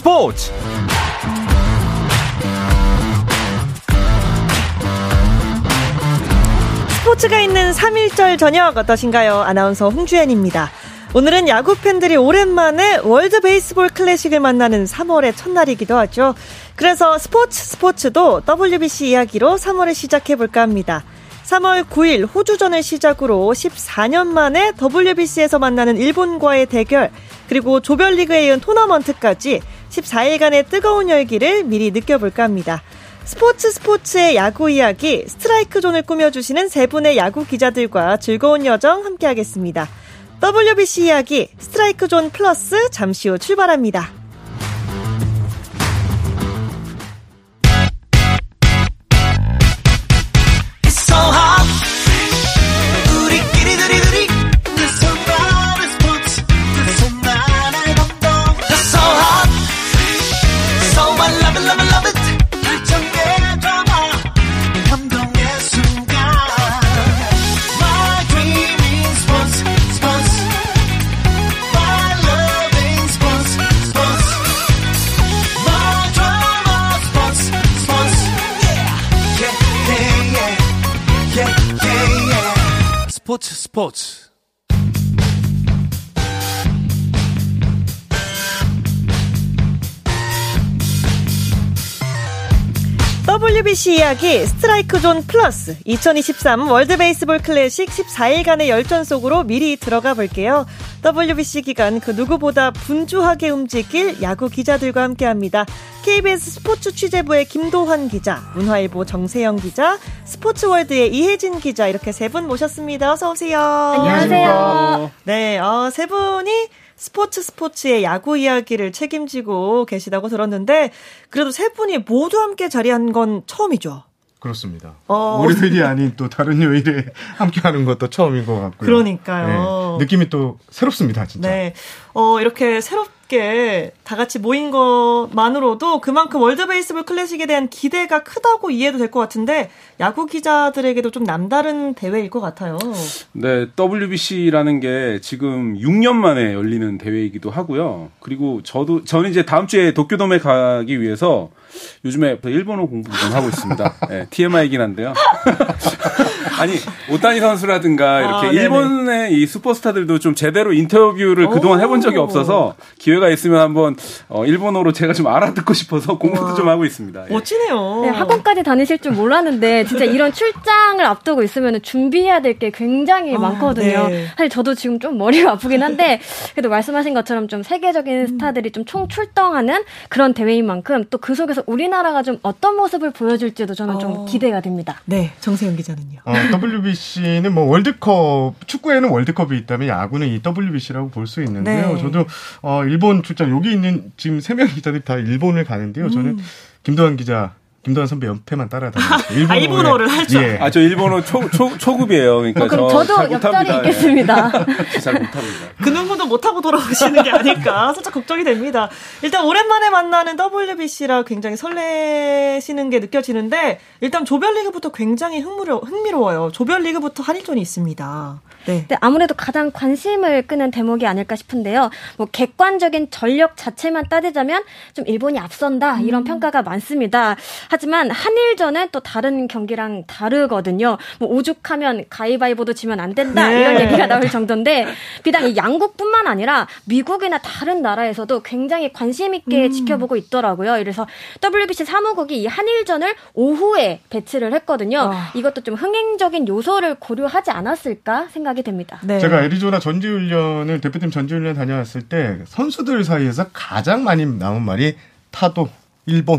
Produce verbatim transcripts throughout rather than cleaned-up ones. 스포츠. 스포츠가 있는 삼일절 저녁 어떠신가요? 아나운서 홍주연입니다. 오늘은 야구 팬들이 오랜만에 월드 베이스볼 클래식을 만나는 삼월의 첫날이기도 하죠. 그래서 스포츠 스포츠도 더블유비씨 이야기로 삼월을 시작해볼까 합니다. 삼월 구일 호주전을 시작으로 십사년 만에 더블유비씨에서 만나는 일본과의 대결, 그리고 조별리그에 이은 토너먼트까지 십사일간의 뜨거운 열기를 미리 느껴볼까 합니다. 스포츠 스포츠의 야구 이야기, 스트라이크 존을 꾸며주시는 세 분의 야구 기자들과 즐거운 여정 함께하겠습니다. 더블유비씨 이야기 스트라이크 존 플러스 잠시 후 출발합니다. 스포츠 스포츠 더블유비씨 이야기 스트라이크 존 플러스 이천이십삼 월드 베이스볼 클래식 십사일간의 열전 속으로 미리 들어가 볼게요. 더블유비씨 기간 그 누구보다 분주하게 움직일 야구 기자들과 함께합니다. 케이비에스 스포츠 취재부의 김도환 기자, 문화일보 정세영 기자, 스포츠월드의 이혜진 기자 이렇게 세 분 모셨습니다. 어서 오세요. 안녕하세요. 네, 어, 세 분이 스포츠 스포츠의 야구 이야기를 책임지고 계시다고 들었는데 그래도 세 분이 모두 함께 자리한 건 처음이죠? 그렇습니다. 어. 월요일이 아닌 또 다른 요일에 함께하는 것도 처음인 것 같고요. 그러니까요. 네, 느낌이 또 새롭습니다, 진짜. 네, 어, 이렇게 새롭게 다 같이 모인 것만으로도 그만큼 월드베이스볼 클래식에 대한 기대가 크다고 이해도 될 것 같은데 야구 기자들에게도 좀 남다른 대회일 것 같아요. 네, 더블유비씨라는 게 지금 육년 만에 열리는 대회이기도 하고요. 그리고 저도 저는 이제 다음 주에 도쿄돔에 가기 위해서 요즘에 일본어 공부 좀 하고 있습니다. 네, 티엠아이이긴 한데요. 아니 오타니 선수라든가 이렇게 아, 일본의 이 슈퍼스타들도 좀 제대로 인터뷰를 그동안 해본 적이 없어서 기회가 있으면 한번 어, 일본어로 제가 좀 알아듣고 싶어서 공부도 와, 좀 하고 있습니다. 예. 멋지네요. 네, 학원까지 다니실 줄 몰랐는데 진짜 이런 출장을 앞두고 있으면 준비해야 될 게 굉장히 아, 많거든요. 네. 사실 저도 지금 좀 머리가 아프긴 한데 그래도 말씀하신 것처럼 좀 세계적인 스타들이 좀 총출동하는 그런 대회인 만큼 또 그 속에서 우리나라가 좀 어떤 모습을 보여줄지도 저는 어. 좀 기대가 됩니다. 네, 정세영 기자는요. 어, 더블유비씨는 뭐 월드컵, 축구에는 월드컵이 있다면 야구는 이 더블유비씨라고 볼 수 있는데요. 네. 저도 어, 일본 출장, 여기 있는 지금 세 명 기자들이 다 일본을 가는데요. 음. 저는 김도환 기자, 김도환 선배 옆에만 따라다녔어요. 일본어, 아, 일본어를 할 줄. 예. 아, 저 일본어 초, 초, 초급이에요. 그러니까 그럼 저, 저도 옆자리에 있겠습니다. 예. 잘 못합니다. 그 농구도 못하고 돌아오시는 게 아닐까 살짝 걱정이 됩니다. 일단 오랜만에 만나는 더블유비씨라 굉장히 설레시는 게 느껴지는데 일단 조별리그부터 굉장히 흥미로, 흥미로워요. 조별리그부터 한일전이 있습니다. 네. 네, 아무래도 가장 관심을 끄는 대목이 아닐까 싶은데요. 뭐 객관적인 전력 자체만 따지자면 좀 일본이 앞선다 이런 음. 평가가 많습니다. 하지만 한일전은 또 다른 경기랑 다르거든요. 뭐 오죽하면 가위바위보도 지면 안 된다 네. 이런 얘기가 나올 정도인데 비단 이 양국뿐만 아니라 미국이나 다른 나라에서도 굉장히 관심 있게 음. 지켜보고 있더라고요. 그래서 더블유비씨 사무국이 이 한일전을 오후에 배치를 했거든요. 아. 이것도 좀 흥행적인 요소를 고려하지 않았을까 생각합니다. 됩니다. 네. 제가 애리조나 전지훈련을 대표팀 전지훈련 다녀왔을 때 선수들 사이에서 가장 많이 나온 말이 타도 일본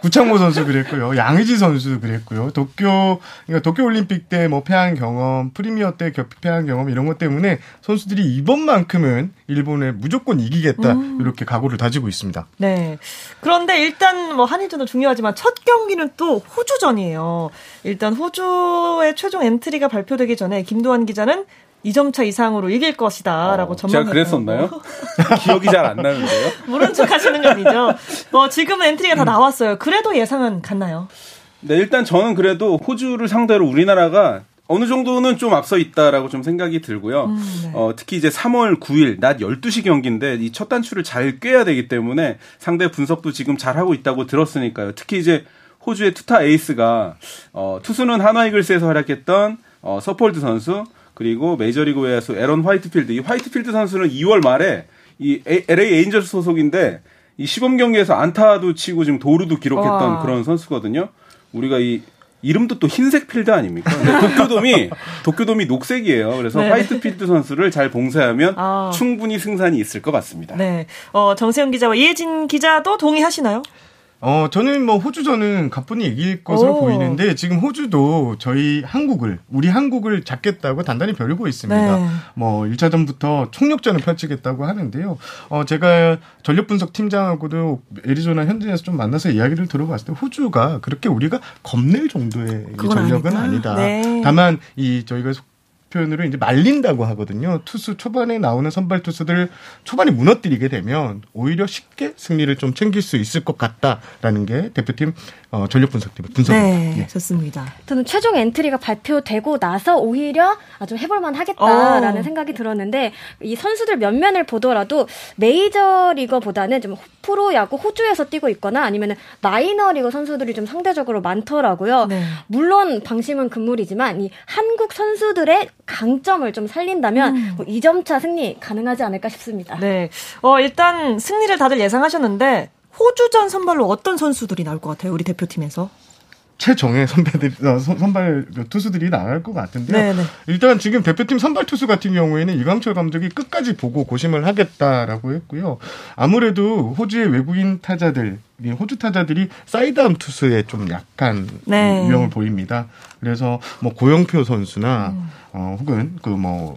구창모 선수 그랬고요, 양의지 선수 그랬고요. 도쿄 그러니까 도쿄 올림픽 때 뭐 패한 경험, 프리미어 때 패한 경험 이런 것 때문에 선수들이 이번만큼은 일본에 무조건 이기겠다 음. 이렇게 각오를 다지고 있습니다. 네. 그런데 일단 뭐 한일전도 중요하지만 첫 경기는 또 호주전이에요. 일단 호주의 최종 엔트리가 발표되기 전에 김도환 기자는 이점차 이상으로 이길 것이다, 어, 라고 전망했어요. 제가 그랬었나요? 기억이 잘 안 나는데요? 모른 척 하시는 거 아니죠? 뭐, 지금은 엔트리가 다 나왔어요. 그래도 예상은 같나요? 네, 일단 저는 그래도 호주를 상대로 우리나라가 어느 정도는 좀 앞서 있다라고 좀 생각이 들고요. 음, 네. 어, 특히 이제 삼월 구일 낮 열두 시 경기인데 이 첫 단추를 잘 꿰야 되기 때문에 상대 분석도 지금 잘하고 있다고 들었으니까요. 특히 이제 호주의 투타 에이스가 어, 투수는 한화이글스에서 활약했던 어, 서폴드 선수 그리고 메이저리그에서 에런 화이트필드. 이 화이트필드 선수는 이월 말에 이 엘에이 에인저스 소속인데 이 시범 경기에서 안타도 치고 지금 도루도 기록했던 와. 그런 선수거든요. 우리가 이 이름도 또 흰색 필드 아닙니까? 근데 도쿄돔이, 도쿄돔이 녹색이에요. 그래서 네. 화이트 필드 선수를 잘 봉쇄하면 아. 충분히 승산이 있을 것 같습니다. 네. 어, 정세영 기자와 이혜진 기자도 동의하시나요? 어, 저는 뭐 호주전은 가뿐히 이길 것으로 오. 보이는데 지금 호주도 저희 한국을, 우리 한국을 잡겠다고 단단히 벼르고 있습니다. 네. 뭐 일 차전부터 총력전을 펼치겠다고 하는데요. 어, 제가 전력분석 팀장하고도 애리조나 현지에서 좀 만나서 이야기를 들어봤을 때 호주가 그렇게 우리가 겁낼 정도의 전력은 아니다. 아니다. 네. 다만 이 저희가 표현으로 이제 말린다고 하거든요. 투수 초반에 나오는 선발 투수들 초반에 무너뜨리게 되면 오히려 쉽게 승리를 좀 챙길 수 있을 것 같다라는 게 대표팀 어, 전력 분석팀 분석입니다. 네, 예. 좋습니다. 저는 최종 엔트리가 발표되고 나서 오히려 아주 해볼만 하겠다라는 오. 생각이 들었는데 이 선수들 면면을 보더라도 메이저리거보다는 좀 프로야구 호주에서 뛰고 있거나 아니면 마이너리거 선수들이 좀 상대적으로 많더라고요. 네. 물론 방심은 금물이지만 이 한국 선수들의 강점을 좀 살린다면 음. 뭐 이 점차 승리 가능하지 않을까 싶습니다. 네, 어, 일단 승리를 다들 예상하셨는데 호주전 선발로 어떤 선수들이 나올 것 같아요? 우리 대표팀에서? 최정예 선배들, 선발 투수들이 나갈 것 같은데요. 네네. 일단 지금 대표팀 선발 투수 같은 경우에는 이강철 감독이 끝까지 보고 고심을 하겠다라고 했고요. 아무래도 호주의 외국인 타자들, 호주 타자들이 사이드암 투수에 좀 약한 네. 유형을 보입니다. 그래서 뭐 고영표 선수나 음. 어, 혹은 그 뭐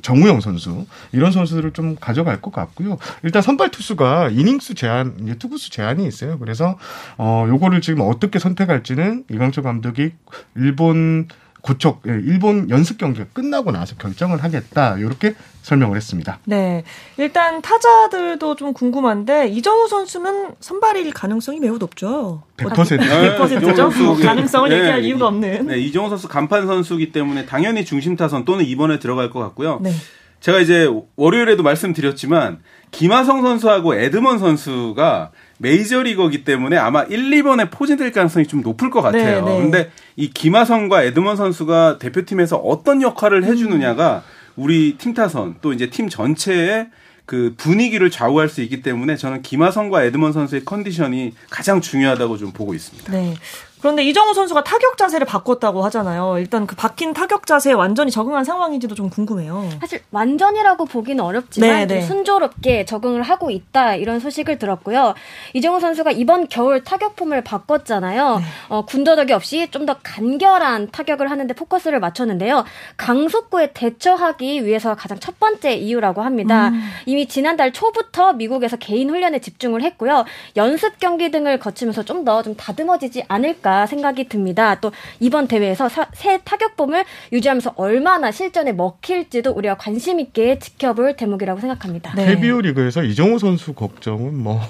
정우영 선수 이런 선수들을 좀 가져갈 것 같고요. 일단 선발 투수가 이닝수 제한, 이제 투구수 제한이 있어요. 그래서 어 요거를 지금 어떻게 선택할지는 이강철 감독이 일본 고척 일본 연습 경기가 끝나고 나서 결정을 하겠다. 이렇게 설명을 했습니다. 네, 일단 타자들도 좀 궁금한데 이정우 선수는 선발일 가능성이 매우 높죠. 백 퍼센트 백 퍼센트죠. 네, 가능성을 네, 얘기할 이유가 없는. 네, 이정우 선수 간판 선수이기 때문에 당연히 중심 타선 또는 이 번에 들어갈 것 같고요. 네. 제가 이제 월요일에도 말씀드렸지만 김하성 선수하고 에드먼 선수가 메이저리거기 때문에 아마 일, 이 번에 포진될 가능성이 좀 높을 것 같아요. 그런데 네, 네. 이 김하성과 에드먼 선수가 대표팀에서 어떤 역할을 해주느냐가 우리 팀 타선 또 이제 팀 전체의 그 분위기를 좌우할 수 있기 때문에 저는 김하성과 에드먼 선수의 컨디션이 가장 중요하다고 좀 보고 있습니다. 네. 그런데 이정우 선수가 타격 자세를 바꿨다고 하잖아요. 일단 그 바뀐 타격 자세에 완전히 적응한 상황인지도 좀 궁금해요. 사실 완전이라고 보기는 어렵지만 좀 순조롭게 적응을 하고 있다 이런 소식을 들었고요. 이정우 선수가 이번 겨울 타격폼을 바꿨잖아요. 네. 어, 군더더기 없이 좀 더 간결한 타격을 하는데 포커스를 맞췄는데요. 강속구에 대처하기 위해서 가장 첫 번째 이유라고 합니다. 음. 이미 지난달 초부터 미국에서 개인 훈련에 집중을 했고요. 연습 경기 등을 거치면서 좀 더 좀 다듬어지지 않을까 생각이 듭니다. 또 이번 대회에서 사, 새 타격폼을 유지하면서 얼마나 실전에 먹힐지도 우리가 관심 있게 지켜볼 대목이라고 생각합니다. 네. 케이비오 리그에서 이정우 선수 걱정은 뭐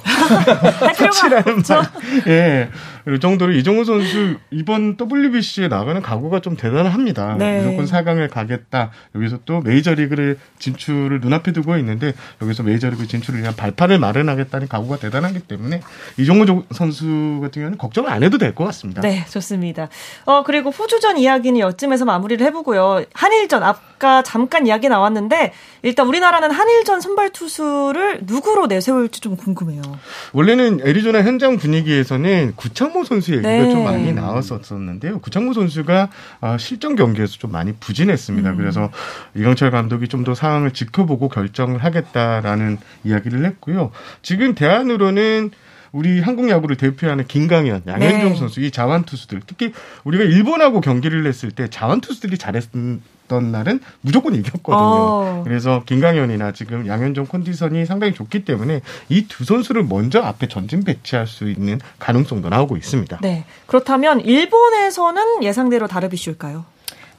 사치라는 말. 예, 이 정도로 이정우 선수 이번 더블유비씨에 나가는 각오가 좀 대단합니다. 네. 무조건 사 강을 가겠다. 여기서 또 메이저리그를 진출을 눈앞에 두고 있는데 여기서 메이저리그 진출을 위한 발판을 마련하겠다는 각오가 대단하기 때문에 이정우 선수 같은 경우는 걱정을 안 해도 될 것 같습니다. 네, 좋습니다. 어, 그리고 호주전 이야기는 여쯤에서 마무리를 해보고요. 한일전, 아까 잠깐 이야기 나왔는데 일단 우리나라는 한일전 선발 투수를 누구로 내세울지 좀 궁금해요. 원래는 애리조나 현장 분위기에서는 구창모 선수 얘기가 네. 좀 많이 나왔었는데요. 구창모 선수가 실전 경기에서 좀 많이 부진했습니다. 음. 그래서 이강철 감독이 좀 더 상황을 지켜보고 결정을 하겠다라는 이야기를 했고요. 지금 대안으로는 우리 한국 야구를 대표하는 김강현, 양현종 네. 선수, 이 자완 투수들, 특히 우리가 일본하고 경기를 했을 때 자완 투수들이 잘했던 날은 무조건 이겼거든요. 어. 그래서 김강현이나 지금 양현종 컨디션이 상당히 좋기 때문에 이 두 선수를 먼저 앞에 전진 배치할 수 있는 가능성도 나오고 있습니다. 네, 그렇다면 일본에서는 예상대로 다르비슈일까요?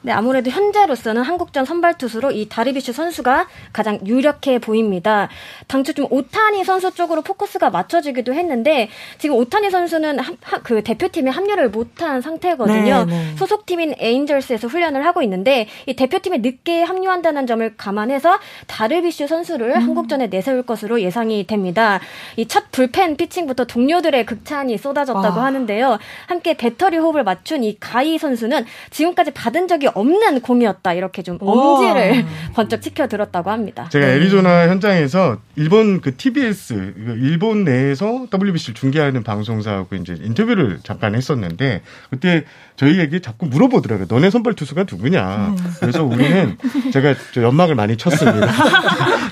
네, 아무래도 현재로서는 한국전 선발 투수로 이 다리비슈 선수가 가장 유력해 보입니다. 당초 좀 오타니 선수 쪽으로 포커스가 맞춰지기도 했는데 지금 오타니 선수는 하, 하, 그 대표팀에 합류를 못한 상태거든요. 네, 네. 소속팀인 에인절스에서 훈련을 하고 있는데 이 대표팀에 늦게 합류한다는 점을 감안해서 다리비슈 선수를 음. 한국전에 내세울 것으로 예상이 됩니다. 이 첫 불펜 피칭부터 동료들의 극찬이 쏟아졌다고 와. 하는데요. 함께 배터리 호흡을 맞춘 이 가이 선수는 지금까지 받은 적이 없는 공이었다. 이렇게 좀 엄지를 번쩍 치켜들었다고 합니다. 제가 애리조나 현장에서 일본 그 티비에스, 일본 내에서 더블유비씨를 중계하는 방송사하고 이제 인터뷰를 잠깐 했었는데 그때 저희에게 자꾸 물어보더라고요. 너네 선발 투수가 누구냐. 그래서 우리는 제가 저 연막을 많이 쳤습니다.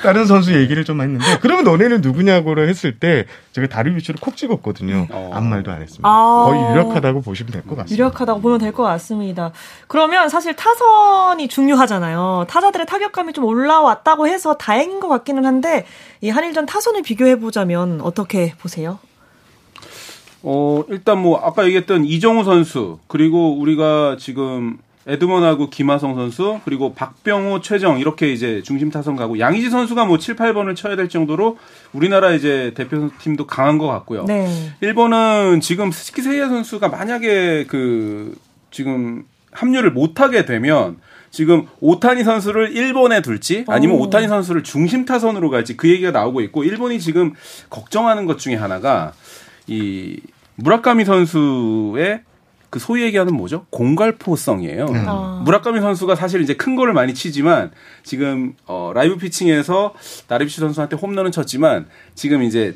다른 선수 얘기를 좀 했는데 그러면 너네는 누구냐고 했을 때 제가 다리비슈를 콕 찍었거든요. 아무 말도 안 했습니다. 거의 유력하다고 보시면 될 것 같습니다. 유력하다고 보면 될 것 같습니다. 그러면 사실 타선이 중요하잖아요. 타자들의 타격감이 좀 올라왔다고 해서 다행인 것 같기는 한데 이 한일전 타선을 비교해보자면 어떻게 보세요? 어, 일단 뭐 아까 얘기했던 이정우 선수 그리고 우리가 지금 에드먼하고 김하성 선수 그리고 박병호, 최정 이렇게 이제 중심 타선 가고 양의지 선수가 뭐 칠, 팔 번을 쳐야 될 정도로 우리나라 이제 대표팀도 강한 것 같고요. 네. 일본은 지금 스키세이야 선수가 만약에 그 지금 합류를 못하게 되면 지금 오타니 선수를 일본에 둘지 아니면 오. 오타니 선수를 중심 타선으로 갈지 그 얘기가 나오고 있고 일본이 지금 걱정하는 것 중에 하나가 이 무라카미 선수의 그 소위 얘기하는 뭐죠? 공갈포성이에요. 음. 아. 무라카미 선수가 사실 이제 큰 거를 많이 치지만 지금 어, 라이브 피칭에서 다리비슈 선수한테 홈런은 쳤지만 지금 이제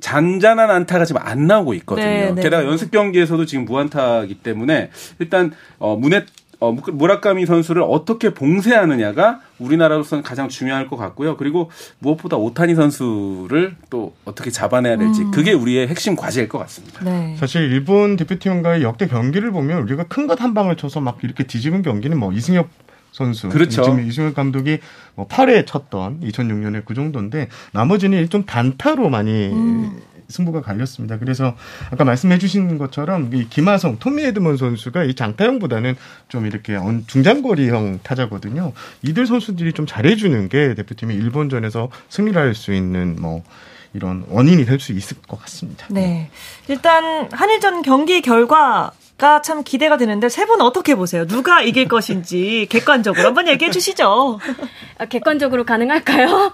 잔잔한 안타가 지금 안 나오고 있거든요. 네, 네. 게다가 연습 경기에서도 지금 무안타이기 때문에 일단 어, 문에 어, 무라카미 선수를 어떻게 봉쇄하느냐가 우리나라로서는 가장 중요할 것 같고요. 그리고 무엇보다 오타니 선수를 또 어떻게 잡아내야 될지 그게 우리의 핵심 과제일 것 같습니다. 네. 사실 일본 대표팀과의 역대 경기를 보면 우리가 큰 것 한 방을 쳐서 막 이렇게 뒤집은 경기는 뭐 이승엽 선수. 그렇죠. 지금 이승엽 감독이 뭐 팔 회 쳤던 이천육 년에 그 정도인데 나머지는 좀 단타로 많이 음. 승부가 갈렸습니다. 그래서 아까 말씀해 주신 것처럼 이 김하성, 토미 에드먼 선수가 이 장타형보다는 좀 이렇게 중장거리형 타자거든요. 이들 선수들이 좀 잘해주는 게 대표팀이 일본전에서 승리를 할 수 있는 뭐 이런 원인이 될 수 있을 것 같습니다. 네. 일단 한일전 경기 결과 가 참 기대가 되는데 세 분 어떻게 보세요? 누가 이길 것인지 객관적으로 한번 얘기해 주시죠. 아, 객관적으로 가능할까요?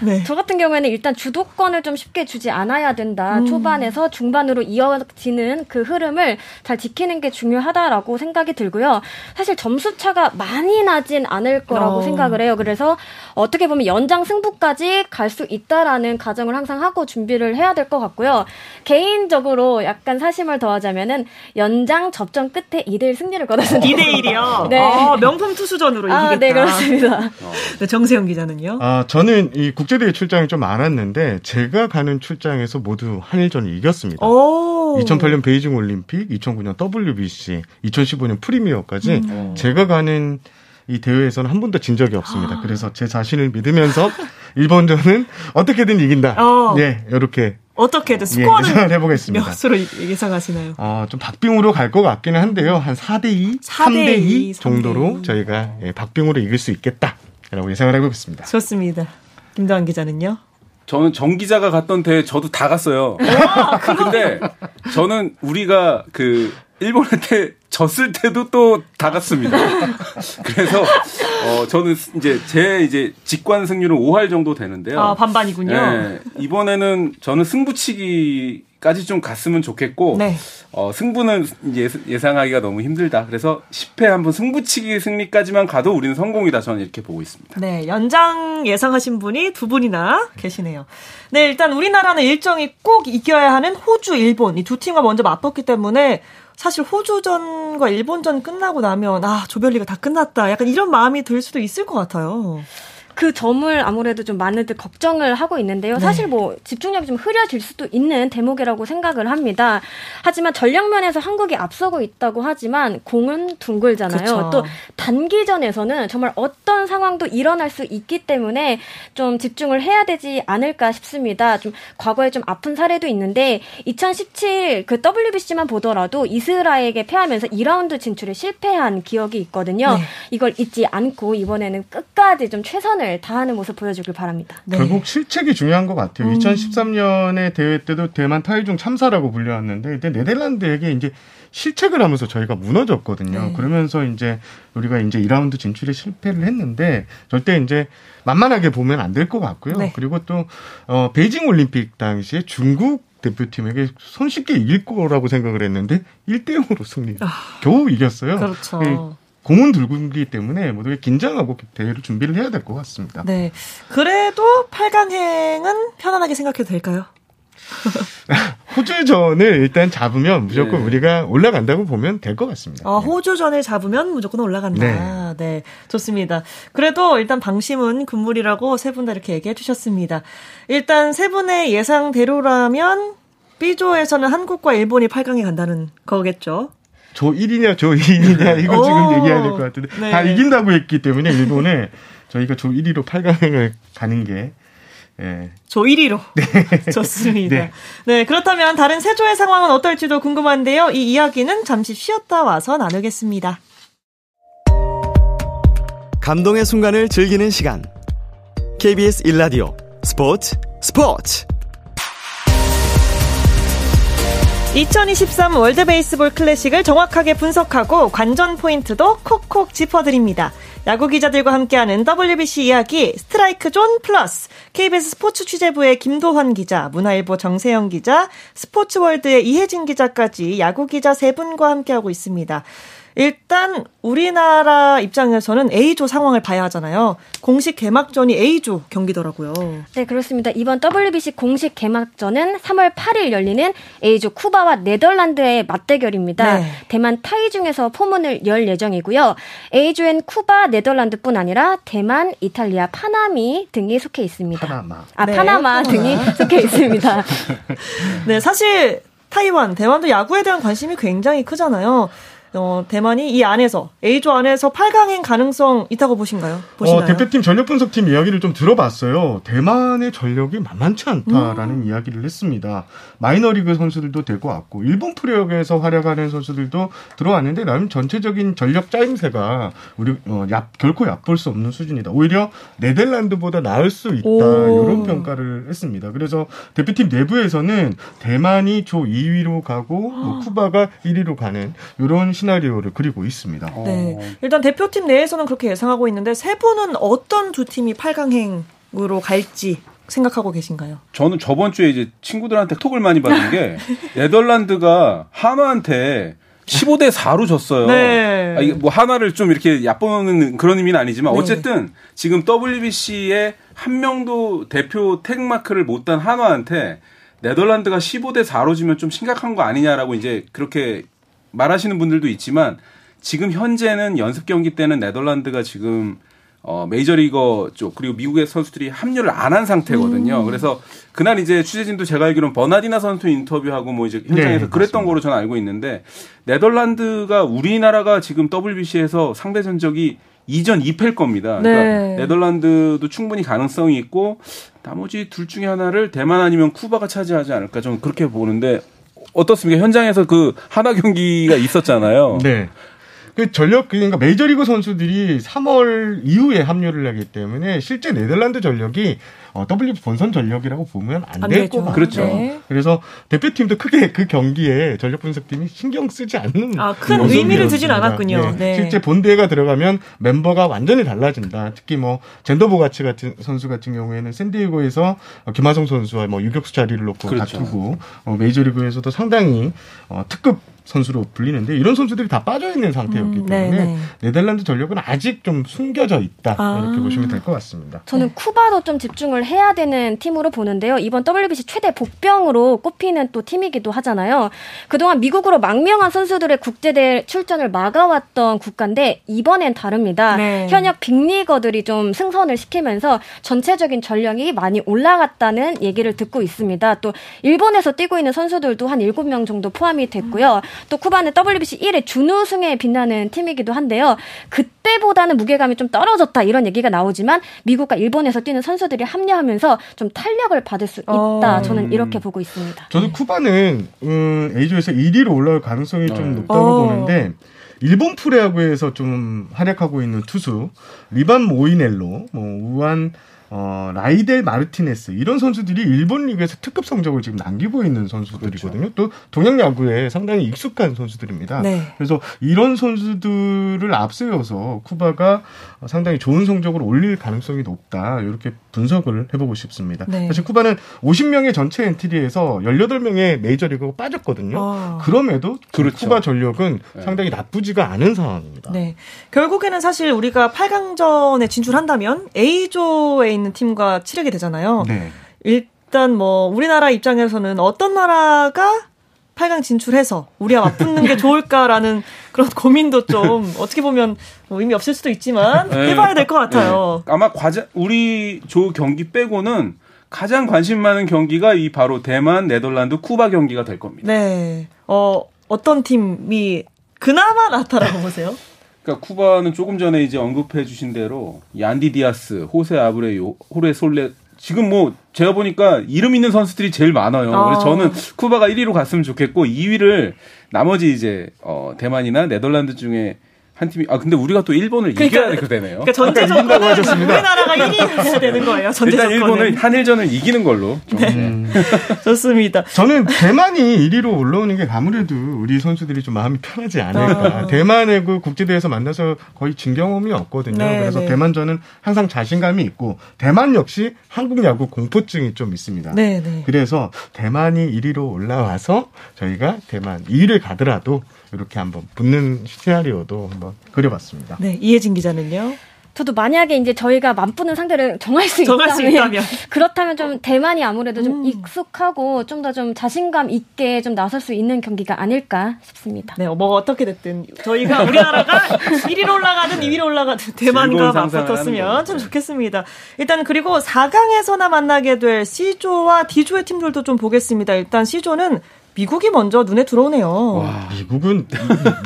네. 저 같은 경우에는 일단 주도권을 좀 쉽게 주지 않아야 된다. 음. 초반에서 중반으로 이어지는 그 흐름을 잘 지키는 게 중요하다라고 생각이 들고요. 사실 점수 차가 많이 나진 않을 거라고 어. 생각을 해요. 그래서 어떻게 보면 연장 승부까지 갈 수 있다라는 가정을 항상 하고 준비를 해야 될 것 같고요. 개인적으로 약간 사심을 더하자면은 연장 접전 끝에 이 대 일 승리를 거뒀습니다. 이 대 일이요? 네. 아, 명품 투수전으로 이기겠다. 아, 네, 그렇습니다. 어. 네, 정세영 기자는요? 아, 저는 이 국제대회 출장이 좀 많았는데 제가 가는 출장에서 모두 한일전을 이겼습니다. 오. 이천팔 년 베이징 올림픽, 이천구 년 더블유비씨, 이천십오 년 프리미어까지 음. 제가 가는 이 대회에서는 한 번도 진 적이 없습니다. 그래서 제 자신을 믿으면서 일본전은 어떻게든 이긴다. 어. 예, 이렇게. 어떻게든 스코어를 예, 해보겠습니다. 몇으로 예상하시나요? 아, 좀 박빙으로 갈 것 같기는 한데요. 한 사 대 이, 삼 대 이 정도로 삼 대 이. 저희가 예, 박빙으로 이길 수 있겠다라고 예상을 하고 있습니다. 좋습니다. 김도환 기자는요? 저는 정 기자가 갔던 대회 저도 다 갔어요. 와, 근데 저는 우리가 그 일본한테 졌을 때도 또 다 갔습니다. 그래서 어 저는 이제 제 이제 직관 승률은 오 할 정도 되는데요. 아, 반반이군요. 네, 이번에는 저는 승부치기까지 좀 갔으면 좋겠고 네. 어 승부는 예상하기가 너무 힘들다. 그래서 십 회 한번 승부치기 승리까지만 가도 우리는 성공이다. 저는 이렇게 보고 있습니다. 네, 연장 예상하신 분이 두 분이나 계시네요. 네, 일단 우리나라는 일정이 꼭 이겨야 하는 호주, 일본 이 두 팀과 먼저 맞붙기 때문에 사실 호주전과 일본전 끝나고 나면 아, 조별리가 다 끝났다. 약간 이런 마음이 들 수도 있을 것 같아요. 그 점을 아무래도 좀 많은 듯 걱정을 하고 있는데요. 네. 사실 뭐 집중력이 좀 흐려질 수도 있는 대목이라고 생각을 합니다. 하지만 전력면에서 한국이 앞서고 있다고 하지만 공은 둥글잖아요. 그쵸. 또 단기전에서는 정말 어떤 상황도 일어날 수 있기 때문에 좀 집중을 해야 되지 않을까 싶습니다. 좀 과거에 좀 아픈 사례도 있는데 이천십칠 그 더블유비씨만 보더라도 이스라엘에게 패하면서 이 라운드 진출에 실패한 기억이 있거든요. 네. 이걸 잊지 않고 이번에는 끝까지 좀 최선을 다하는 모습 보여주길 바랍니다. 네. 결국 실책이 중요한 것 같아요. 음. 이천십삼 년에 대회 때도 대만 타이중 참사라고 불려왔는데 그때 네덜란드에게 이제 실책을 하면서 저희가 무너졌거든요. 네. 그러면서 이제 우리가 이제 이 라운드 진출에 실패를 했는데 절대 이제 만만하게 보면 안 될 것 같고요. 네. 그리고 또 어, 베이징 올림픽 당시에 중국 대표팀에게 손쉽게 이길 거라고 생각을 했는데 일 대 영으로 승리. 아. 겨우 이겼어요. 그렇죠. 네. 공은 둥글기 때문에 모두가 긴장하고 대회를 준비를 해야 될 것 같습니다. 네, 그래도 팔 강행은 편안하게 생각해도 될까요? 호주전을 일단 잡으면 무조건 네. 우리가 올라간다고 보면 될 것 같습니다. 아, 호주전을 잡으면 무조건 올라간다. 네. 네, 좋습니다. 그래도 일단 방심은 금물이라고 세 분 다 이렇게 얘기해 주셨습니다. 일단 세 분의 예상대로라면 B조에서는 한국과 일본이 팔 강에 간다는 거겠죠? 조 일 위냐 조 이 위냐 이거 지금 얘기해야 될 것 같은데 네. 다 이긴다고 했기 때문에 일본에 저희가 조 일 위로 팔 강행을 가는 게 예. 조 일 위로 네. 좋습니다. 네. 네, 그렇다면 다른 세 조의 상황은 어떨지도 궁금한데요. 이 이야기는 잠시 쉬었다 와서 나누겠습니다. 감동의 순간을 즐기는 시간 케이비에스 일 라디오 스포츠 스포츠 이천이십삼 월드베이스볼 클래식을 정확하게 분석하고 관전 포인트도 콕콕 짚어드립니다. 야구 기자들과 함께하는 더블유비씨 이야기 스트라이크 존 플러스 케이비에스 스포츠 취재부의 김도환 기자, 문화일보 정세영 기자, 스포츠월드의 이혜진 기자까지 야구 기자 세 분과 함께하고 있습니다. 일단 우리나라 입장에서는 A조 상황을 봐야 하잖아요. 공식 개막전이 A조 경기더라고요. 네, 그렇습니다. 이번 더블유비씨 공식 개막전은 삼월 팔일 열리는 A조 쿠바와 네덜란드의 맞대결입니다. 네. 대만 타이중에서 포문을 열 예정이고요. A조엔 쿠바, 네덜란드뿐 아니라 대만, 이탈리아, 파나미 등이 속해 있습니다. 파나마. 아, 네, 파나마, 파나마 등이 속해 있습니다. 네, 사실 타이완, 대만도 야구에 대한 관심이 굉장히 크잖아요. 어, 대만이 이 안에서 A조 안에서 팔 강행 가능성 있다고 보신가요? 보시나요? 어, 대표팀 전력 분석팀 이야기를 좀 들어봤어요. 대만의 전력이 만만치 않다라는 음. 이야기를 했습니다. 마이너리그 선수들도 되고 왔고 일본 프로리그에서 활약하는 선수들도 들어왔는데 나름 전체적인 전력 짜임새가 우리 어, 야, 결코 얕볼 수 없는 수준이다. 오히려 네덜란드보다 나을 수 있다. 오. 이런 평가를 했습니다. 그래서 대표팀 내부에서는 대만이 조 이 위로 가고 뭐 쿠바가 일 위로 가는 이런 시나리오를 그리고 있습니다. 네, 일단 대표팀 내에서는 그렇게 예상하고 있는데 세 분은 어떤 두 팀이 팔 강행으로 갈지 생각하고 계신가요? 저는 저번 주에 이제 친구들한테 톡을 많이 받은 게 네덜란드가 한화한테 십오 대 사로 졌어요. 네. 아, 이게 뭐 하나를 좀 이렇게 얕보는 그런 의미는 아니지만 네. 어쨌든 지금 더블유비씨에 한 명도 대표 택마크를 못 단 한화한테 네덜란드가 십오 대 사로 지면 좀 심각한 거 아니냐라고 이제 그렇게 말하시는 분들도 있지만 지금 현재는 연습 경기 때는 네덜란드가 지금 어 메이저리거 쪽 그리고 미국의 선수들이 합류를 안 한 상태거든요. 음. 그래서 그날 이제 취재진도 제가 알기로는 버나디나 선수 인터뷰하고 뭐 이제 현장에서 네, 그랬던 거로 저는 알고 있는데 네덜란드가 우리나라가 지금 더블유비씨에서 상대 전적이 이 전 이 패일 겁니다. 네. 그러니까 네덜란드도 충분히 가능성이 있고 나머지 둘 중에 하나를 대만 아니면 쿠바가 차지하지 않을까 저는 그렇게 보는데 어떻습니까? 현장에서 그 하나 경기가 있었잖아요. 네. 그 전력 그러니까 메이저리그 선수들이 삼월 이후에 합류를 하기 때문에 실제 네덜란드 전력이 어, 더블유비씨 본선 전력이라고 보면 안 될 것 같아요. 그렇죠. 네. 그래서 대표팀도 크게 그 경기에 전력 분석팀이 신경 쓰지 않는 아, 큰 모습이었습니다. 의미를 두진 않았군요. 네. 네. 실제 본대회가 들어가면 멤버가 완전히 달라진다. 특히 뭐 젠더 보가치 같은 선수 같은 경우에는 샌디에고에서 김하성 선수와 뭐 유격수 자리를 놓고 그렇죠. 다투고 어, 메이저리그에서도 상당히 어, 특급 선수로 불리는데 이런 선수들이 다 빠져있는 상태였기 음, 때문에 네네. 네덜란드 전력은 아직 좀 숨겨져 있다. 아, 이렇게 보시면 될 것 같습니다. 저는 네. 쿠바도 좀 집중을 해야 되는 팀으로 보는데요. 이번 더블유비씨 최대 복병으로 꼽히는 또 팀이기도 하잖아요. 그동안 미국으로 망명한 선수들의 국제대회 출전을 막아왔던 국가인데 이번엔 다릅니다. 네. 현역 빅리거들이 좀 승선을 시키면서 전체적인 전력이 많이 올라갔다는 얘기를 듣고 있습니다. 또 일본에서 뛰고 있는 선수들도 한 일곱 명 정도 포함이 됐고요. 또 쿠바는 더블유비씨 일 회 준우승에 빛나는 팀이기도 한데요. 그때보다는 무게감이 좀 떨어졌다 이런 얘기가 나오지만 미국과 일본에서 뛰는 선수들이 합류하면서 좀 탄력을 받을 수 있다. 어... 저는 이렇게 보고 있습니다. 저도 쿠바는 음, A조에서 일 위로 올라올 가능성이 네. 좀 높다고 어... 보는데 일본 프로야구에서 좀 활약하고 있는 투수 리반 모이넬로, 뭐 우한 어, 라이델 마르티네스 이런 선수들이 일본 리그에서 특급 성적을 지금 남기고 있는 선수들이거든요. 그렇죠. 또 동양 야구에 상당히 익숙한 선수들입니다. 네. 그래서 이런 선수들을 앞세워서 쿠바가 상당히 좋은 성적을 올릴 가능성이 높다 이렇게 분석을 해보고 싶습니다. 네. 사실 쿠바는 오십 명의 전체 엔트리에서 열여덟 명의 메이저리그가 빠졌거든요. 아. 그럼에도 그렇죠. 쿠바 전력은 네. 상당히 나쁘지가 않은 상황입니다. 네. 결국에는 사실 우리가 팔 강전에 진출한다면 A조에 있는 팀과 치르게 되잖아요. 네. 일단 뭐 우리나라 입장에서는 어떤 나라가 팔 강 진출해서 우리와 맞붙는 게 좋을까라는 그런 고민도 좀 어떻게 보면 뭐 의미 없을 수도 있지만 해봐야 될 것 같아요. 네. 아마 과자, 우리 조 경기 빼고는 가장 관심 많은 경기가 이 바로 대만, 네덜란드, 쿠바 경기가 될 겁니다. 네. 어, 어떤 팀이 그나마 낫다라고 보세요? 그러니까 쿠바는 조금 전에 이제 언급해 주신 대로 얀디디아스, 호세 아브레요, 호레 솔레 지금 뭐 제가 보니까 이름 있는 선수들이 제일 많아요. 아. 그래서 저는 쿠바가 일 위로 갔으면 좋겠고 이 위를 나머지 이제 어, 대만이나 네덜란드 중에 한 팀이 아 근데 우리가 또 일본을 그러니까, 이겨야 되게 되네요. 그러니까 전제적으로 우리나라가 일 위 해야 되는 거예요. 일단 일본을 한일전을 이기는 걸로. 좀. 네. 음. 좋습니다. 저는 대만이 일 위로 올라오는 게 아무래도 우리 선수들이 좀 마음이 편하지 않을까. 어. 대만의 그 국제대회에서 만나서 거의 진 경험이 없거든요. 네, 그래서 네. 대만전은 항상 자신감이 있고 대만 역시 한국 야구 공포증이 좀 있습니다. 네, 네. 그래서 대만이 일 위로 올라와서 저희가 대만 이 위를 가더라도 이렇게 한번 붙는 시나리오도 한번 그려봤습니다. 네, 이혜진 기자는요? 저도 만약에 이제 저희가 맞붙는 상대를 정할 수, 정할 있다면, 수 있다면 그렇다면 좀 대만이 아무래도 음. 좀 익숙하고 좀 더 좀 자신감 있게 좀 나설 수 있는 경기가 아닐까 싶습니다. 네, 뭐 어떻게 됐든 저희가 우리나라가 일 위로 올라가든 이 위로 올라가든 대만과 맞붙었으면 참 좋겠습니다. 일단 그리고 사 강에서나 만나게 될 C조와 D조의 팀들도 좀 보겠습니다. 일단 C조는 미국이 먼저 눈에 들어오네요. 와, 미국은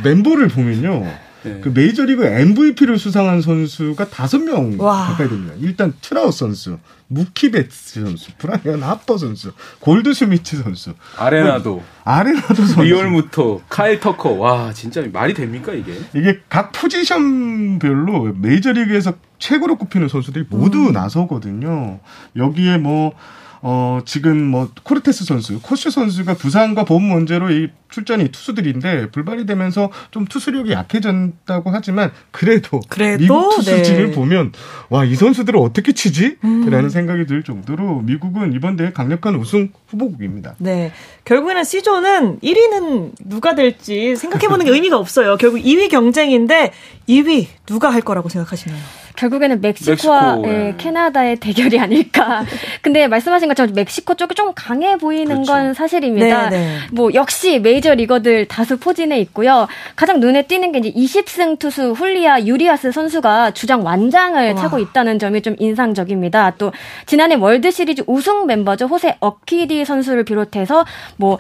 멤버를 보면요. 네. 그 메이저리그 엠브이피를 수상한 선수가 다섯 명 가까이 됩니다. 일단 트라우 선수, 무키베트 선수, 브라이언 하퍼 선수, 골드 슈미트 선수, 아레나도, 아레나도 선수, 리얼무토, 카일 터커. 와, 진짜 말이 됩니까 이게? 이게 각 포지션별로 메이저리그에서 최고로 꼽히는 선수들이 모두 음. 나서거든요. 여기에 뭐 어, 지금 뭐, 코르테스 선수, 코슈 선수가 부상과 보험 문제로 이 출전이 투수들인데, 불발이 되면서 좀 투수력이 약해졌다고 하지만, 그래도, 그래도 미국 투수진을 네. 보면, 와, 이 선수들을 어떻게 치지? 음. 라는 생각이 들 정도로, 미국은 이번 대회 강력한 우승 후보국입니다. 네. 결국에는 C조는 일 위는 누가 될지 생각해보는 게 의미가 없어요. 결국 이 위 경쟁인데, 이 위 누가 할 거라고 생각하시나요? 결국에는 멕시코와 멕시코, 예, 캐나다의 대결이 아닐까. 근데 말씀하신 것처럼 멕시코 쪽이 좀 강해 보이는 그렇죠. 건 사실입니다. 네네. 뭐 역시 메이저 리거들 다수 포진해 있고요. 가장 눈에 띄는 게 이제 이십 승 투수 훌리아 유리아스 선수가 주장 완장을 와. 차고 있다는 점이 좀 인상적입니다. 또 지난해 월드 시리즈 우승 멤버죠 호세 어퀴디 선수를 비롯해서 뭐.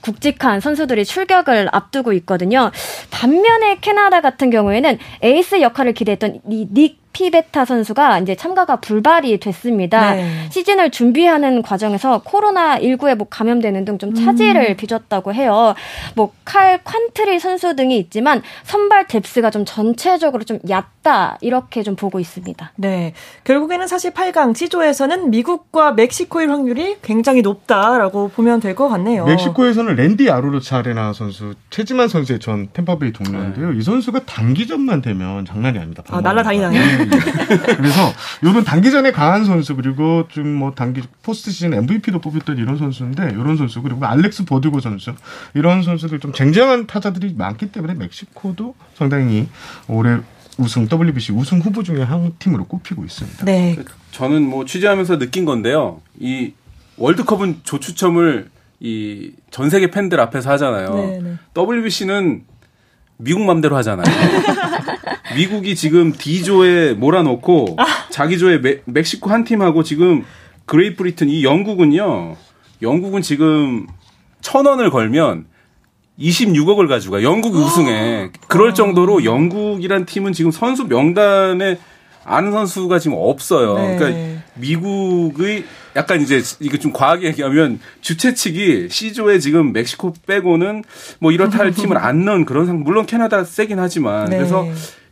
굵직한 선수들이 출격을 앞두고 있거든요. 반면에 캐나다 같은 경우에는 에이스 역할을 기대했던 이 닉 피베타 선수가 이제 참가가 불발이 됐습니다. 네. 시즌을 준비하는 과정에서 코로나십구에 뭐 감염되는 등 좀 차질을 음. 빚었다고 해요. 뭐 칼 콴트리 선수 등이 있지만 선발 뎁스가 좀 전체적으로 좀 얕다 이렇게 좀 보고 있습니다. 네, 결국에는 사실 팔 강 C조에서는 미국과 멕시코일 확률이 굉장히 높다라고 보면 될 것 같네요. 멕시코에서는 랜디 아로르차 아레나 선수, 최지만 선수의 전 템파베이 동료인데요. 네. 이 선수가 단기전만 되면 장난이 아닙니다. 아, 날라다니나요? 그래서 이런 단기전에 강한 선수 그리고 좀 뭐 단기 포스트 시즌 엠브이피도 뽑혔던 이런 선수인데 이런 선수 그리고 알렉스 버드고 선수 이런 선수들 좀 쟁쟁한 타자들이 많기 때문에 멕시코도 상당히 올해 우승 더블유비씨 우승 후보 중에 한 팀으로 꼽히고 있습니다. 네. 저는 뭐 취재하면서 느낀 건데요. 이 월드컵은 조추첨을 이 전 세계 팬들 앞에서 하잖아요. 네네. 더블유비씨는 미국 맘대로 하잖아요. 미국이 지금 D조에 몰아넣고 아. 자기 조에 메, 멕시코 한 팀하고 지금 그레이트 브리튼 이 영국은요. 영국은 지금 천 원을 걸면 이십육억을 가져가. 영국이 우승해. 그럴 정도로 영국이란 팀은 지금 선수 명단에 아는 선수가 지금 없어요. 네. 그러니까 미국의 약간 이제 이거 좀 과하게 얘기하면 주최 측이 C조에 지금 멕시코 빼고는 뭐 이렇다 할 팀을 안 넣은 그런 상. 물론 캐나다 세긴 하지만. 네. 그래서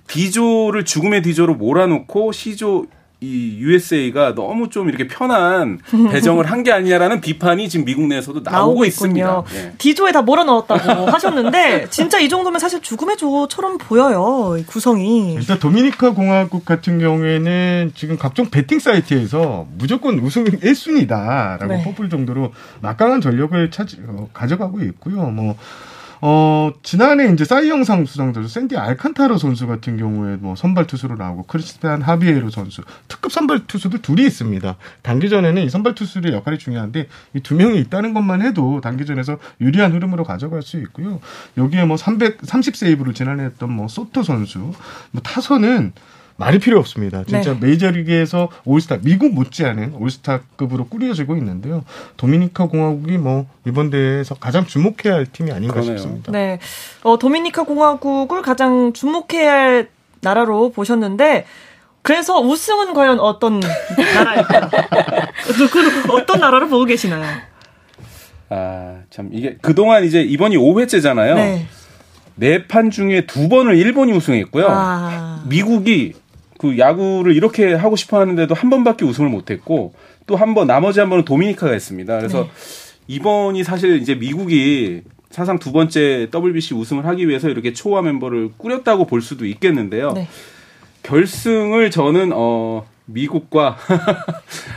D조를 죽음의 D조로 몰아놓고 C조 이 유에스에이가 너무 좀 이렇게 편한 배정을 한 게 아니냐라는 비판이 지금 미국 내에서도 나오고, 나오고 있습니다. 예. D조에 다 몰아넣었다고 하셨는데 진짜 이 정도면 사실 죽음의 조처럼 보여요. 구성이. 일단 도미니카 공화국 같은 경우에는 지금 각종 베팅 사이트에서 무조건 우승 일 순위다라고 네. 뽑을 정도로 막강한 전력을 차지, 어, 가져가고 있고요. 뭐 어, 지난해 이제 사이영상 수상자죠. 샌디 알칸타라 선수 같은 경우에 뭐 선발 투수로 나오고 크리스티안 하비에로 선수, 특급 선발 투수도 둘이 있습니다. 단기전에는 이 선발 투수의 역할이 중요한데 이 두 명이 있다는 것만 해도 단기전에서 유리한 흐름으로 가져갈 수 있고요. 여기에 뭐 삼백삼십 세이브를 지난해 했던 뭐 소토 선수, 뭐 타선은 말이 필요 없습니다. 진짜 네. 메이저리그에서 올스타, 미국 못지않은 올스타급으로 꾸려지고 있는데요. 도미니카 공화국이 뭐 이번 대회에서 가장 주목해야 할 팀이 아닌가 그러네요. 싶습니다. 네, 어, 도미니카 공화국을 가장 주목해야 할 나라로 보셨는데 그래서 우승은 과연 어떤 나라일까요? 어떤 나라를 보고 계시나요? 아, 참 이게 그동안 이제 이번이 오 회째잖아요. 네. 네 판 중에 두 번을 일본이 우승했고요. 아. 미국이 그 야구를 이렇게 하고 싶어 하는데도 한 번밖에 우승을 못했고 또 한 번 나머지 한 번은 도미니카가 했습니다. 그래서 네. 이번이 사실 이제 미국이 사상 두 번째 더블유비씨 우승을 하기 위해서 이렇게 초호화 멤버를 꾸렸다고 볼 수도 있겠는데요. 네. 결승을 저는 어 미국과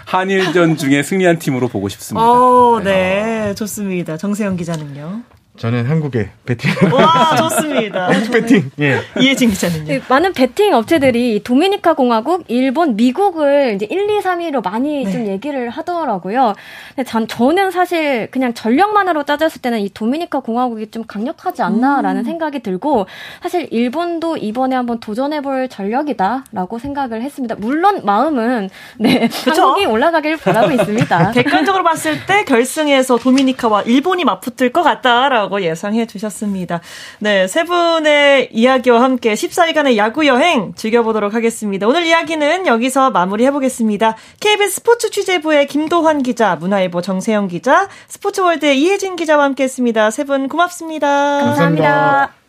한일전 중에 승리한 팀으로 보고 싶습니다. 오, 네, 네. 좋습니다. 정세영 기자는요? 저는 한국의 배팅. 와, 좋습니다. 한국 배팅. 예. 이혜진 기자는요. 많은 배팅 업체들이 도미니카 공화국, 일본, 미국을 이제 일, 이, 삼 위로 많이 네. 좀 얘기를 하더라고요. 근데 전, 저는 사실 그냥 전력만으로 따졌을 때는 이 도미니카 공화국이 좀 강력하지 않나라는 음. 생각이 들고 사실 일본도 이번에 한번 도전해볼 전력이다라고 생각을 했습니다. 물론 마음은 네, 그쵸? 한국이 올라가길 바라고 있습니다. 객관적으로 봤을 때 결승에서 도미니카와 일본이 맞붙을 것 같다라고. 예상해 주셨습니다. 네, 세 분의 이야기와 함께 십사 일간의 야구여행 즐겨보도록 하겠습니다. 오늘 이야기는 여기서 마무리해보겠습니다. 케이비에스 스포츠 취재부의 김도환 기자, 문화일보 정세영 기자, 스포츠월드의 이혜진 기자와 함께했습니다. 세 분 고맙습니다. 감사합니다. 감사합니다.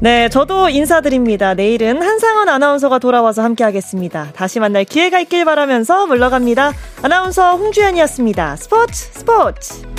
네, 저도 인사드립니다. 내일은 한상헌 아나운서가 돌아와서 함께하겠습니다. 다시 만날 기회가 있길 바라면서 물러갑니다. 아나운서 홍주연이었습니다. 스포츠 스포츠.